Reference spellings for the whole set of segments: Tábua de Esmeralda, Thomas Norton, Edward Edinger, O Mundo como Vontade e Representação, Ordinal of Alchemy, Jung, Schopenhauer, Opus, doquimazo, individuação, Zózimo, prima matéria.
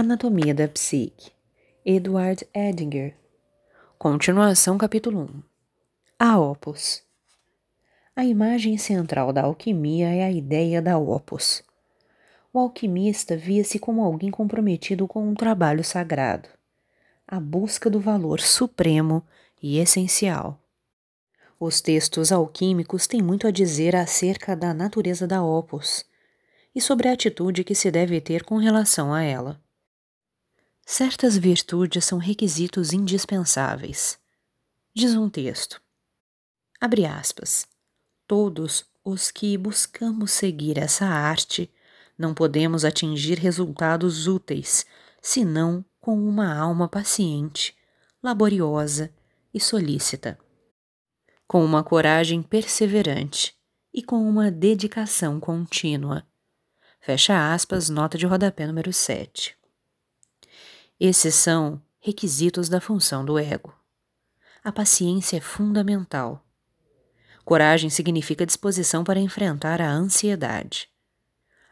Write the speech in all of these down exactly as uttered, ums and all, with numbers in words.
Anatomia da Psique, Edward Edinger. Continuação, capítulo um. A Opus. A imagem central da alquimia é a ideia da Opus. O alquimista via-se como alguém comprometido com um trabalho sagrado, a busca do valor supremo e essencial. Os textos alquímicos têm muito a dizer acerca da natureza da Opus e sobre a atitude que se deve ter com relação a ela. Certas virtudes são requisitos indispensáveis. Diz um texto, abre aspas, todos os que buscamos seguir essa arte não podemos atingir resultados úteis, senão com uma alma paciente, laboriosa e solícita, com uma coragem perseverante e com uma dedicação contínua. Fecha aspas, nota de rodapé número sete. Esses são requisitos da função do ego. A paciência é fundamental. Coragem significa disposição para enfrentar a ansiedade.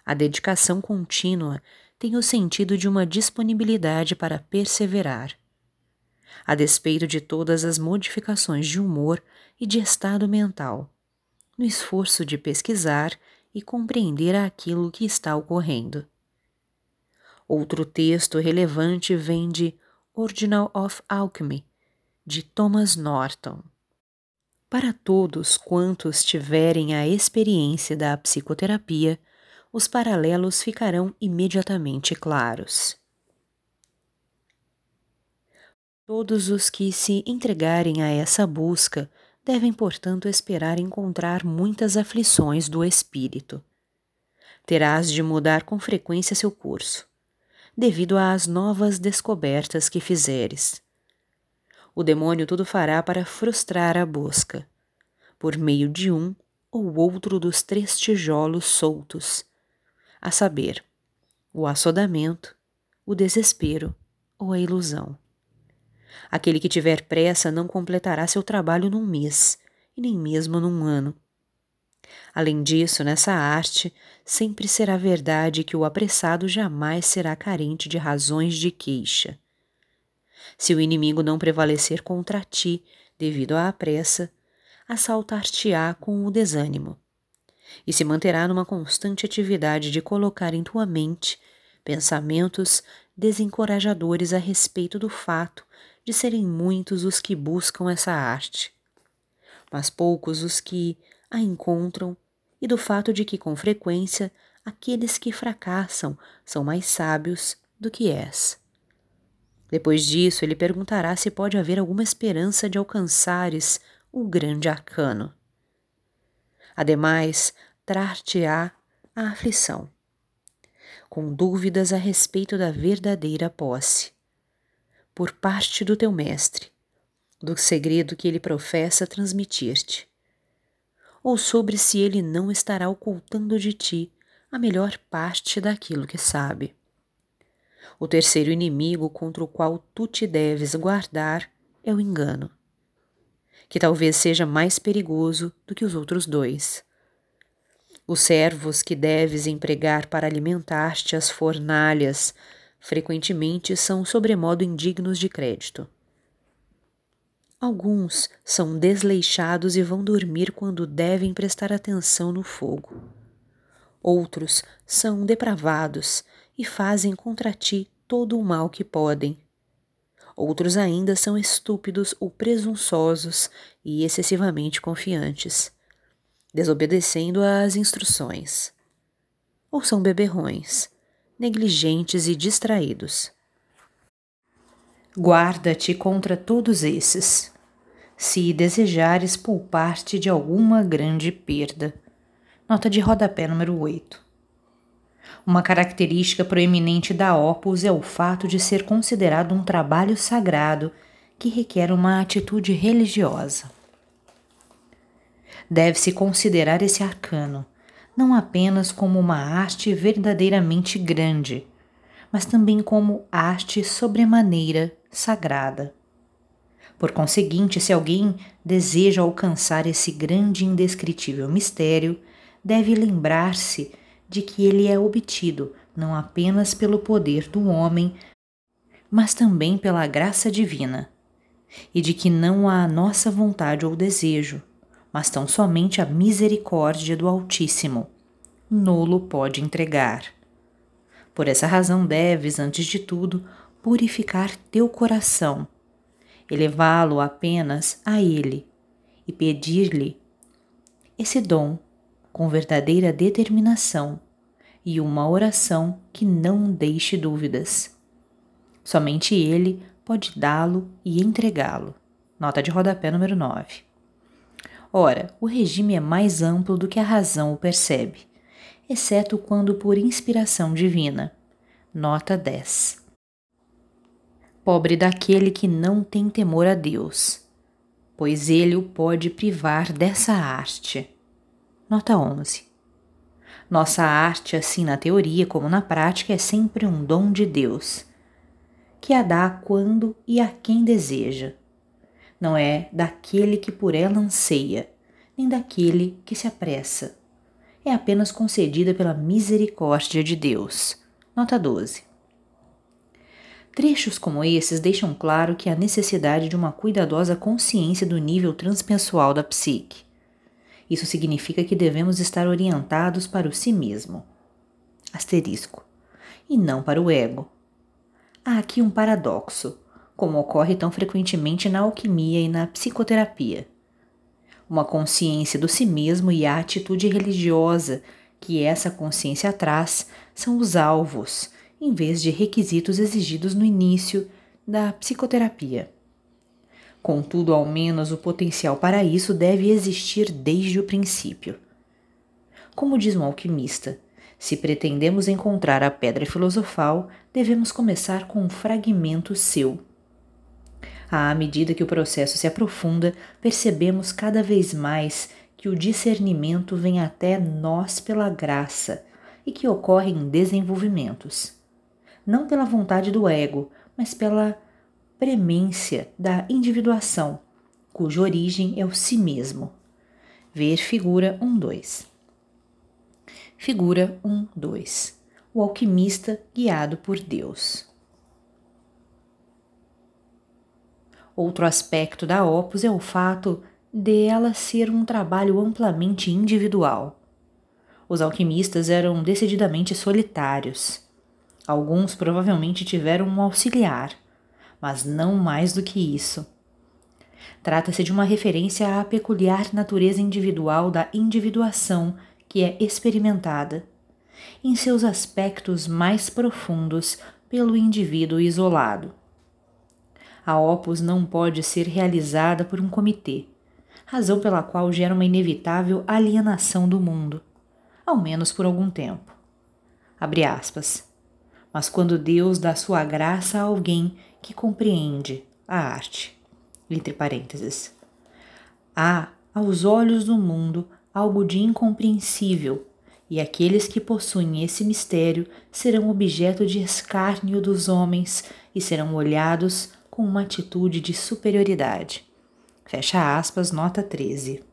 A dedicação contínua tem o sentido de uma disponibilidade para perseverar, a despeito de todas as modificações de humor e de estado mental, no esforço de pesquisar e compreender aquilo que está ocorrendo. Outro texto relevante vem de Ordinal of Alchemy, de Thomas Norton. Para todos quantos tiverem a experiência da psicoterapia, os paralelos ficarão imediatamente claros. Todos os que se entregarem a essa busca devem, portanto, esperar encontrar muitas aflições do espírito. Terás de mudar com frequência seu curso, devido às novas descobertas que fizeres. O demônio tudo fará para frustrar a busca, por meio de um ou outro dos três tijolos soltos, a saber, o assodamento, o desespero ou a ilusão. Aquele que tiver pressa não completará seu trabalho num mês, e nem mesmo num ano. Além disso, nessa arte, sempre será verdade que o apressado jamais será carente de razões de queixa. Se o inimigo não prevalecer contra ti devido à pressa, assaltar-te-á com o desânimo, e se manterá numa constante atividade de colocar em tua mente pensamentos desencorajadores a respeito do fato de serem muitos os que buscam essa arte, mas poucos os que a encontram, e do fato de que, com frequência, aqueles que fracassam são mais sábios do que és. Depois disso, ele perguntará se pode haver alguma esperança de alcançares o grande arcano. Ademais, trar-te-á a aflição, com dúvidas a respeito da verdadeira posse, por parte do teu mestre, do segredo que ele professa transmitir-te, ou sobre se ele não estará ocultando de ti a melhor parte daquilo que sabe. O terceiro inimigo contra o qual tu te deves guardar é o engano, que talvez seja mais perigoso do que os outros dois. Os servos que deves empregar para alimentar-te as fornalhas frequentemente são sobremodo indignos de crédito. Alguns são desleixados e vão dormir quando devem prestar atenção no fogo. Outros são depravados e fazem contra ti todo o mal que podem. Outros ainda são estúpidos ou presunçosos e excessivamente confiantes, desobedecendo às instruções. Ou são beberrões, negligentes e distraídos. Guarda-te contra todos esses, se desejares poupar-te de alguma grande perda. Nota de rodapé número oito. Uma característica proeminente da Opus é o fato de ser considerado um trabalho sagrado que requer uma atitude religiosa. Deve-se considerar esse arcano não apenas como uma arte verdadeiramente grande, mas também como arte sobremaneira sagrada. Por conseguinte, se alguém deseja alcançar esse grande e indescritível mistério, deve lembrar-se de que ele é obtido não apenas pelo poder do homem, mas também pela graça divina, e de que não há a nossa vontade ou desejo, mas tão somente a misericórdia do Altíssimo. Nolo pode entregar. Por essa razão deves, antes de tudo, purificar teu coração, elevá-lo apenas a Ele e pedir-lhe esse dom com verdadeira determinação e uma oração que não deixe dúvidas. Somente Ele pode dá-lo e entregá-lo. Nota de rodapé número nove. Ora, o regime é mais amplo do que a razão o percebe, exceto quando por inspiração divina. Nota dez. Pobre daquele que não tem temor a Deus, pois ele o pode privar dessa arte. Nota onze. Nossa arte, assim na teoria como na prática, é sempre um dom de Deus, que a dá quando e a quem deseja. Não é daquele que por ela anseia, nem daquele que se apressa. É apenas concedida pela misericórdia de Deus. Nota doze. Trechos como esses deixam claro que há necessidade de uma cuidadosa consciência do nível transpessoal da psique. Isso significa que devemos estar orientados para o si mesmo, asterisco, e não para o ego. Há aqui um paradoxo, como ocorre tão frequentemente na alquimia e na psicoterapia. Uma consciência do si mesmo e a atitude religiosa que essa consciência traz são os alvos, em vez de requisitos exigidos no início da psicoterapia. Contudo, ao menos o potencial para isso deve existir desde o princípio. Como diz um alquimista, se pretendemos encontrar a pedra filosofal, devemos começar com um fragmento seu. À medida que o processo se aprofunda, percebemos cada vez mais que o discernimento vem até nós pela graça e que ocorre em desenvolvimentos. Não pela vontade do ego, mas pela premência da individuação, cuja origem é o si mesmo. Ver figura um dois. Figura um dois. O alquimista guiado por Deus. Outro aspecto da Opus é o fato de ela ser um trabalho amplamente individual. Os alquimistas eram decididamente solitários. Alguns provavelmente tiveram um auxiliar, mas não mais do que isso. Trata-se de uma referência à peculiar natureza individual da individuação que é experimentada, em seus aspectos mais profundos, pelo indivíduo isolado. A Opus não pode ser realizada por um comitê, razão pela qual gera uma inevitável alienação do mundo, ao menos por algum tempo. Abre aspas. Mas quando Deus dá sua graça a alguém que compreende a arte, entre parênteses, há, aos olhos do mundo, algo de incompreensível, e aqueles que possuem esse mistério serão objeto de escárnio dos homens e serão olhados com uma atitude de superioridade. Fecha aspas, nota treze.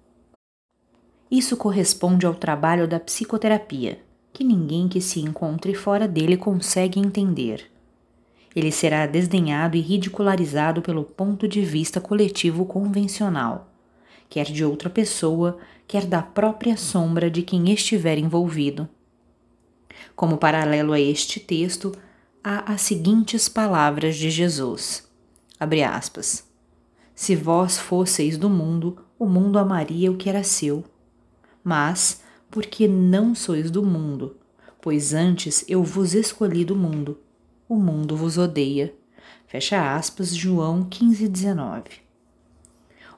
Isso corresponde ao trabalho da psicoterapia, que ninguém que se encontre fora dele consegue entender. Ele será desdenhado e ridicularizado pelo ponto de vista coletivo convencional, quer de outra pessoa, quer da própria sombra de quem estiver envolvido. Como paralelo a este texto, há as seguintes palavras de Jesus, abre aspas, se vós fosseis do mundo, o mundo amaria o que era seu, mas porque não sois do mundo, pois antes eu vos escolhi do mundo, o mundo vos odeia. Fecha aspas, João quinze, dezenove.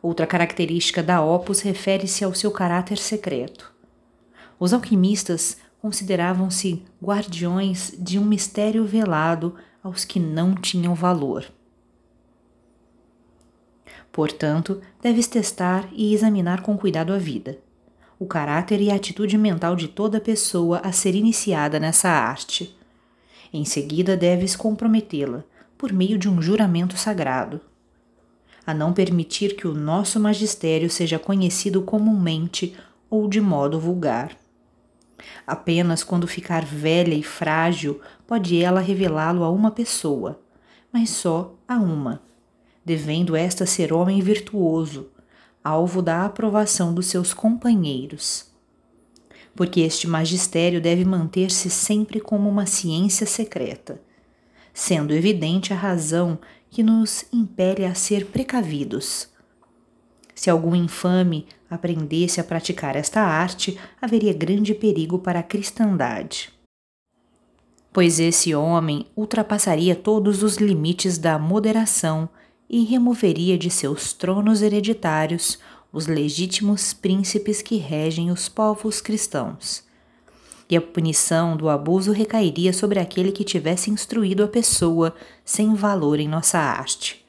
Outra característica da Opus refere-se ao seu caráter secreto. Os alquimistas consideravam-se guardiões de um mistério velado aos que não tinham valor. Portanto, deves testar e examinar com cuidado a vida, o caráter e a atitude mental de toda pessoa a ser iniciada nessa arte. Em seguida, deves comprometê-la, por meio de um juramento sagrado, a não permitir que o nosso magistério seja conhecido comumente ou de modo vulgar. Apenas quando ficar velha e frágil pode ela revelá-lo a uma pessoa, mas só a uma, devendo esta ser homem virtuoso, alvo da aprovação dos seus companheiros. Porque este magistério deve manter-se sempre como uma ciência secreta, sendo evidente a razão que nos impele a ser precavidos. Se algum infame aprendesse a praticar esta arte, haveria grande perigo para a cristandade, pois esse homem ultrapassaria todos os limites da moderação e removeria de seus tronos hereditários os legítimos príncipes que regem os povos cristãos. E a punição do abuso recairia sobre aquele que tivesse instruído a pessoa sem valor em nossa arte.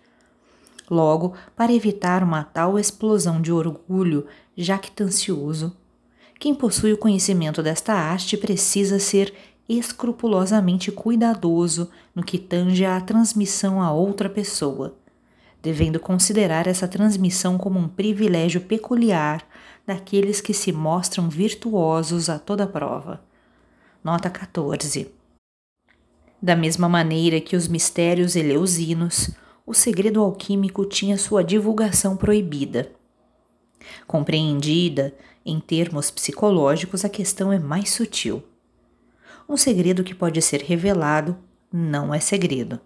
Logo, para evitar uma tal explosão de orgulho jactancioso, quem possui o conhecimento desta arte precisa ser escrupulosamente cuidadoso no que tange à transmissão a outra pessoa, devendo considerar essa transmissão como um privilégio peculiar daqueles que se mostram virtuosos a toda prova. Nota catorze. Da mesma maneira que os mistérios eleusinos, o segredo alquímico tinha sua divulgação proibida. Compreendida em termos psicológicos, a questão é mais sutil. Um segredo que pode ser revelado não é segredo.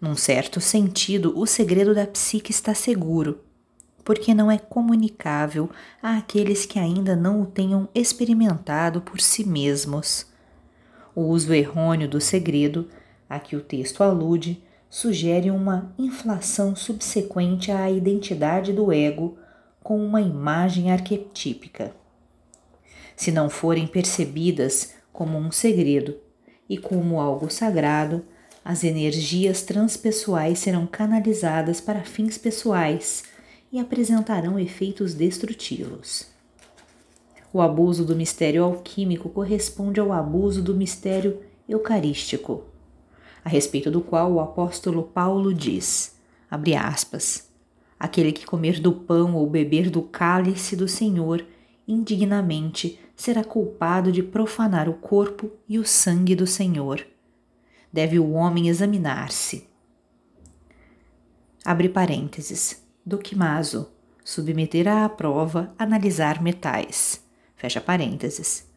Num certo sentido, o segredo da psique está seguro, porque não é comunicável àqueles que ainda não o tenham experimentado por si mesmos. O uso errôneo do segredo, a que o texto alude, sugere uma inflação subsequente à identidade do ego com uma imagem arquetípica. Se não forem percebidas como um segredo e como algo sagrado, as energias transpessoais serão canalizadas para fins pessoais e apresentarão efeitos destrutivos. O abuso do mistério alquímico corresponde ao abuso do mistério eucarístico, a respeito do qual o apóstolo Paulo diz, abre aspas, aquele que comer do pão ou beber do cálice do Senhor, indignamente será culpado de profanar o corpo e o sangue do Senhor. Deve o homem examinar-se. Abre parênteses, doquimazo, submeter à prova, analisar metais, fecha parênteses,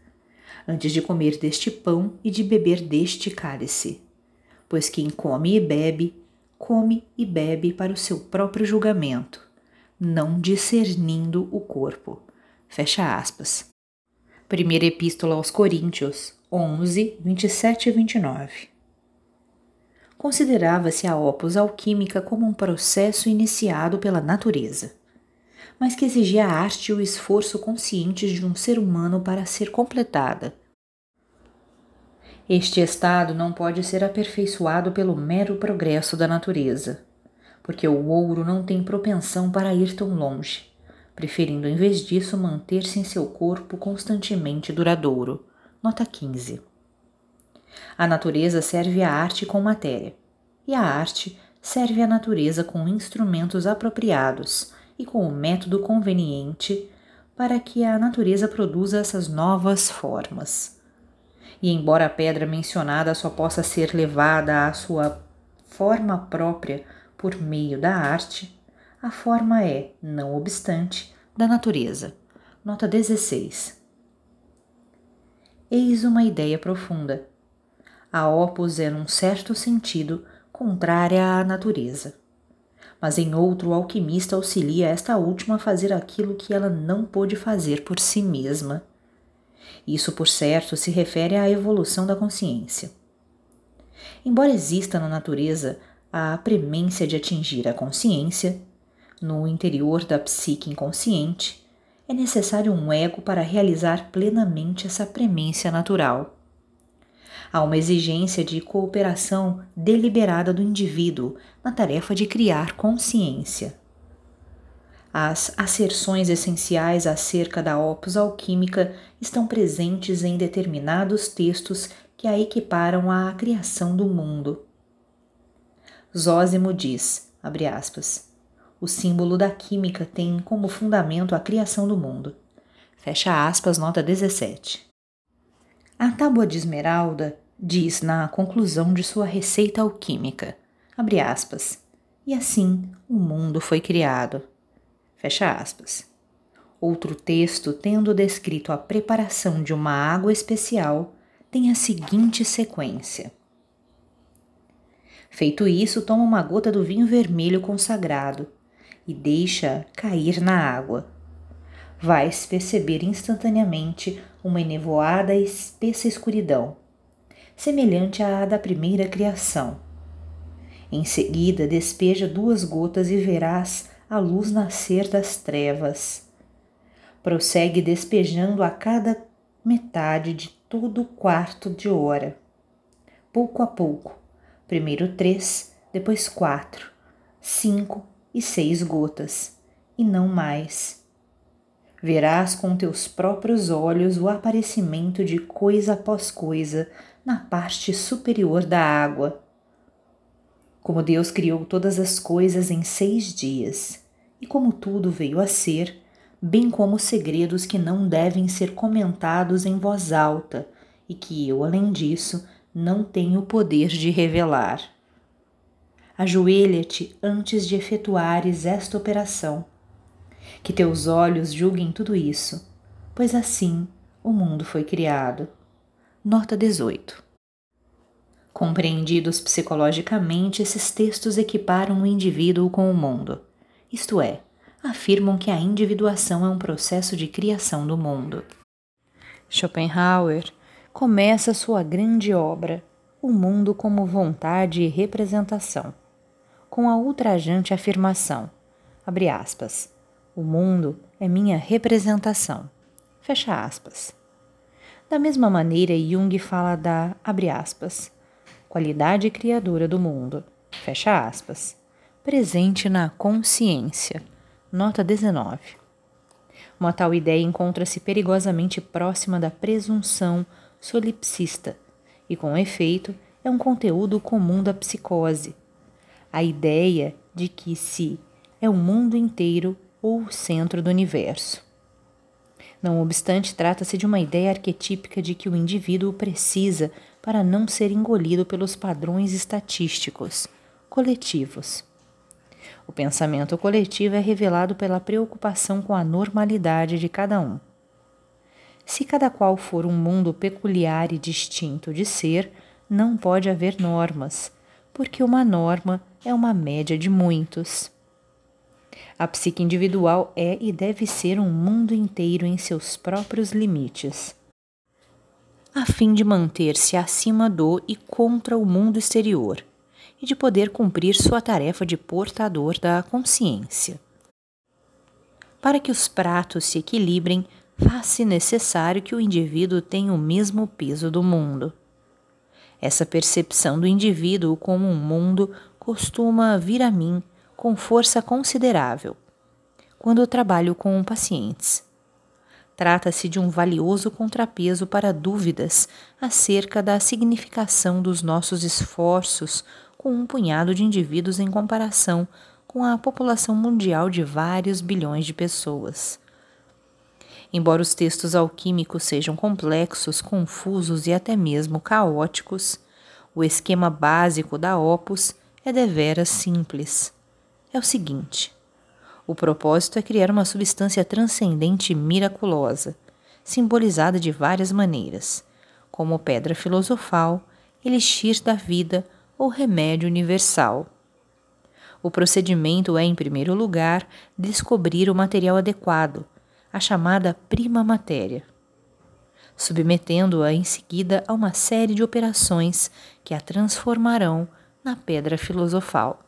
antes de comer deste pão e de beber deste cálice. Pois quem come e bebe, come e bebe para o seu próprio julgamento, não discernindo o corpo. Fecha aspas. Primeira Epístola aos Coríntios, onze, vinte e sete e vinte e nove. Considerava-se a Opus alquímica como um processo iniciado pela natureza, mas que exigia a arte e o esforço conscientes de um ser humano para ser completada. Este estado não pode ser aperfeiçoado pelo mero progresso da natureza, porque o ouro não tem propensão para ir tão longe, preferindo em vez disso manter-se em seu corpo constantemente duradouro. Nota quinze. A natureza serve à arte com matéria, e a arte serve à natureza com instrumentos apropriados e com o método conveniente para que a natureza produza essas novas formas. E embora a pedra mencionada só possa ser levada à sua forma própria por meio da arte, a forma é, não obstante, da natureza. Nota dezesseis. Eis uma ideia profunda. A Opus é, num certo sentido, contrária à natureza. Mas em outro, o alquimista auxilia esta última a fazer aquilo que ela não pôde fazer por si mesma. Isso, por certo, se refere à evolução da consciência. Embora exista na natureza a premência de atingir a consciência, no interior da psique inconsciente, é necessário um ego para realizar plenamente essa premência natural. Há uma exigência de cooperação deliberada do indivíduo na tarefa de criar consciência. As asserções essenciais acerca da Opus alquímica estão presentes em determinados textos que a equiparam à criação do mundo. Zózimo diz, abre aspas, o símbolo da química tem como fundamento a criação do mundo. Fecha aspas, nota dezessete. A Tábua de Esmeralda diz na conclusão de sua receita alquímica, abre aspas, e assim o mundo foi criado, fecha aspas. Outro texto, tendo descrito a preparação de uma água especial, tem a seguinte sequência. Feito isso, toma uma gota do vinho vermelho consagrado e deixa cair na água. Vai-se perceber instantaneamente uma enevoada e espessa escuridão, semelhante à da primeira criação. Em seguida, despeja duas gotas e verás a luz nascer das trevas. Prossegue despejando a cada metade de todo o quarto de hora. Pouco a pouco, primeiro três, depois quatro, cinco e seis gotas, e não mais. Verás com teus próprios olhos o aparecimento de coisa após coisa na parte superior da água. Como Deus criou todas as coisas em seis dias, e como tudo veio a ser, bem como segredos que não devem ser comentados em voz alta e que eu, além disso, não tenho o poder de revelar. Ajoelha-te antes de efetuares esta operação. Que teus olhos julguem tudo isso, pois assim o mundo foi criado. Nota dezoito. Compreendidos psicologicamente, esses textos equiparam o indivíduo com o mundo, isto é, afirmam que a individuação é um processo de criação do mundo. Schopenhauer começa sua grande obra, O Mundo como Vontade e Representação, com a ultrajante afirmação, abre aspas, o mundo é minha representação, fecha aspas. Da mesma maneira, Jung fala da, abre aspas, qualidade criadora do mundo, fecha aspas, presente na consciência, nota dezenove. Uma tal ideia encontra-se perigosamente próxima da presunção solipsista e, com efeito, é um conteúdo comum da psicose, a ideia de que se é o mundo inteiro ou o centro do universo. Não obstante, trata-se de uma ideia arquetípica de que o indivíduo precisa para não ser engolido pelos padrões estatísticos, coletivos. O pensamento coletivo é revelado pela preocupação com a normalidade de cada um. Se cada qual for um mundo peculiar e distinto de ser, não pode haver normas, porque uma norma é uma média de muitos. A psique individual é e deve ser um mundo inteiro em seus próprios limites, a fim de manter-se acima do e contra o mundo exterior, e de poder cumprir sua tarefa de portador da consciência. Para que os pratos se equilibrem, faz-se necessário que o indivíduo tenha o mesmo peso do mundo. Essa percepção do indivíduo como um mundo costuma vir a mim com força considerável, quando eu trabalho com pacientes. Trata-se de um valioso contrapeso para dúvidas acerca da significação dos nossos esforços com um punhado de indivíduos em comparação com a população mundial de vários bilhões de pessoas. Embora os textos alquímicos sejam complexos, confusos e até mesmo caóticos, o esquema básico da Opus é deveras simples. É o seguinte, o propósito é criar uma substância transcendente e miraculosa, simbolizada de várias maneiras, como pedra filosofal, elixir da vida ou remédio universal. O procedimento é, em primeiro lugar, descobrir o material adequado, a chamada prima matéria, submetendo-a em seguida a uma série de operações que a transformarão na pedra filosofal.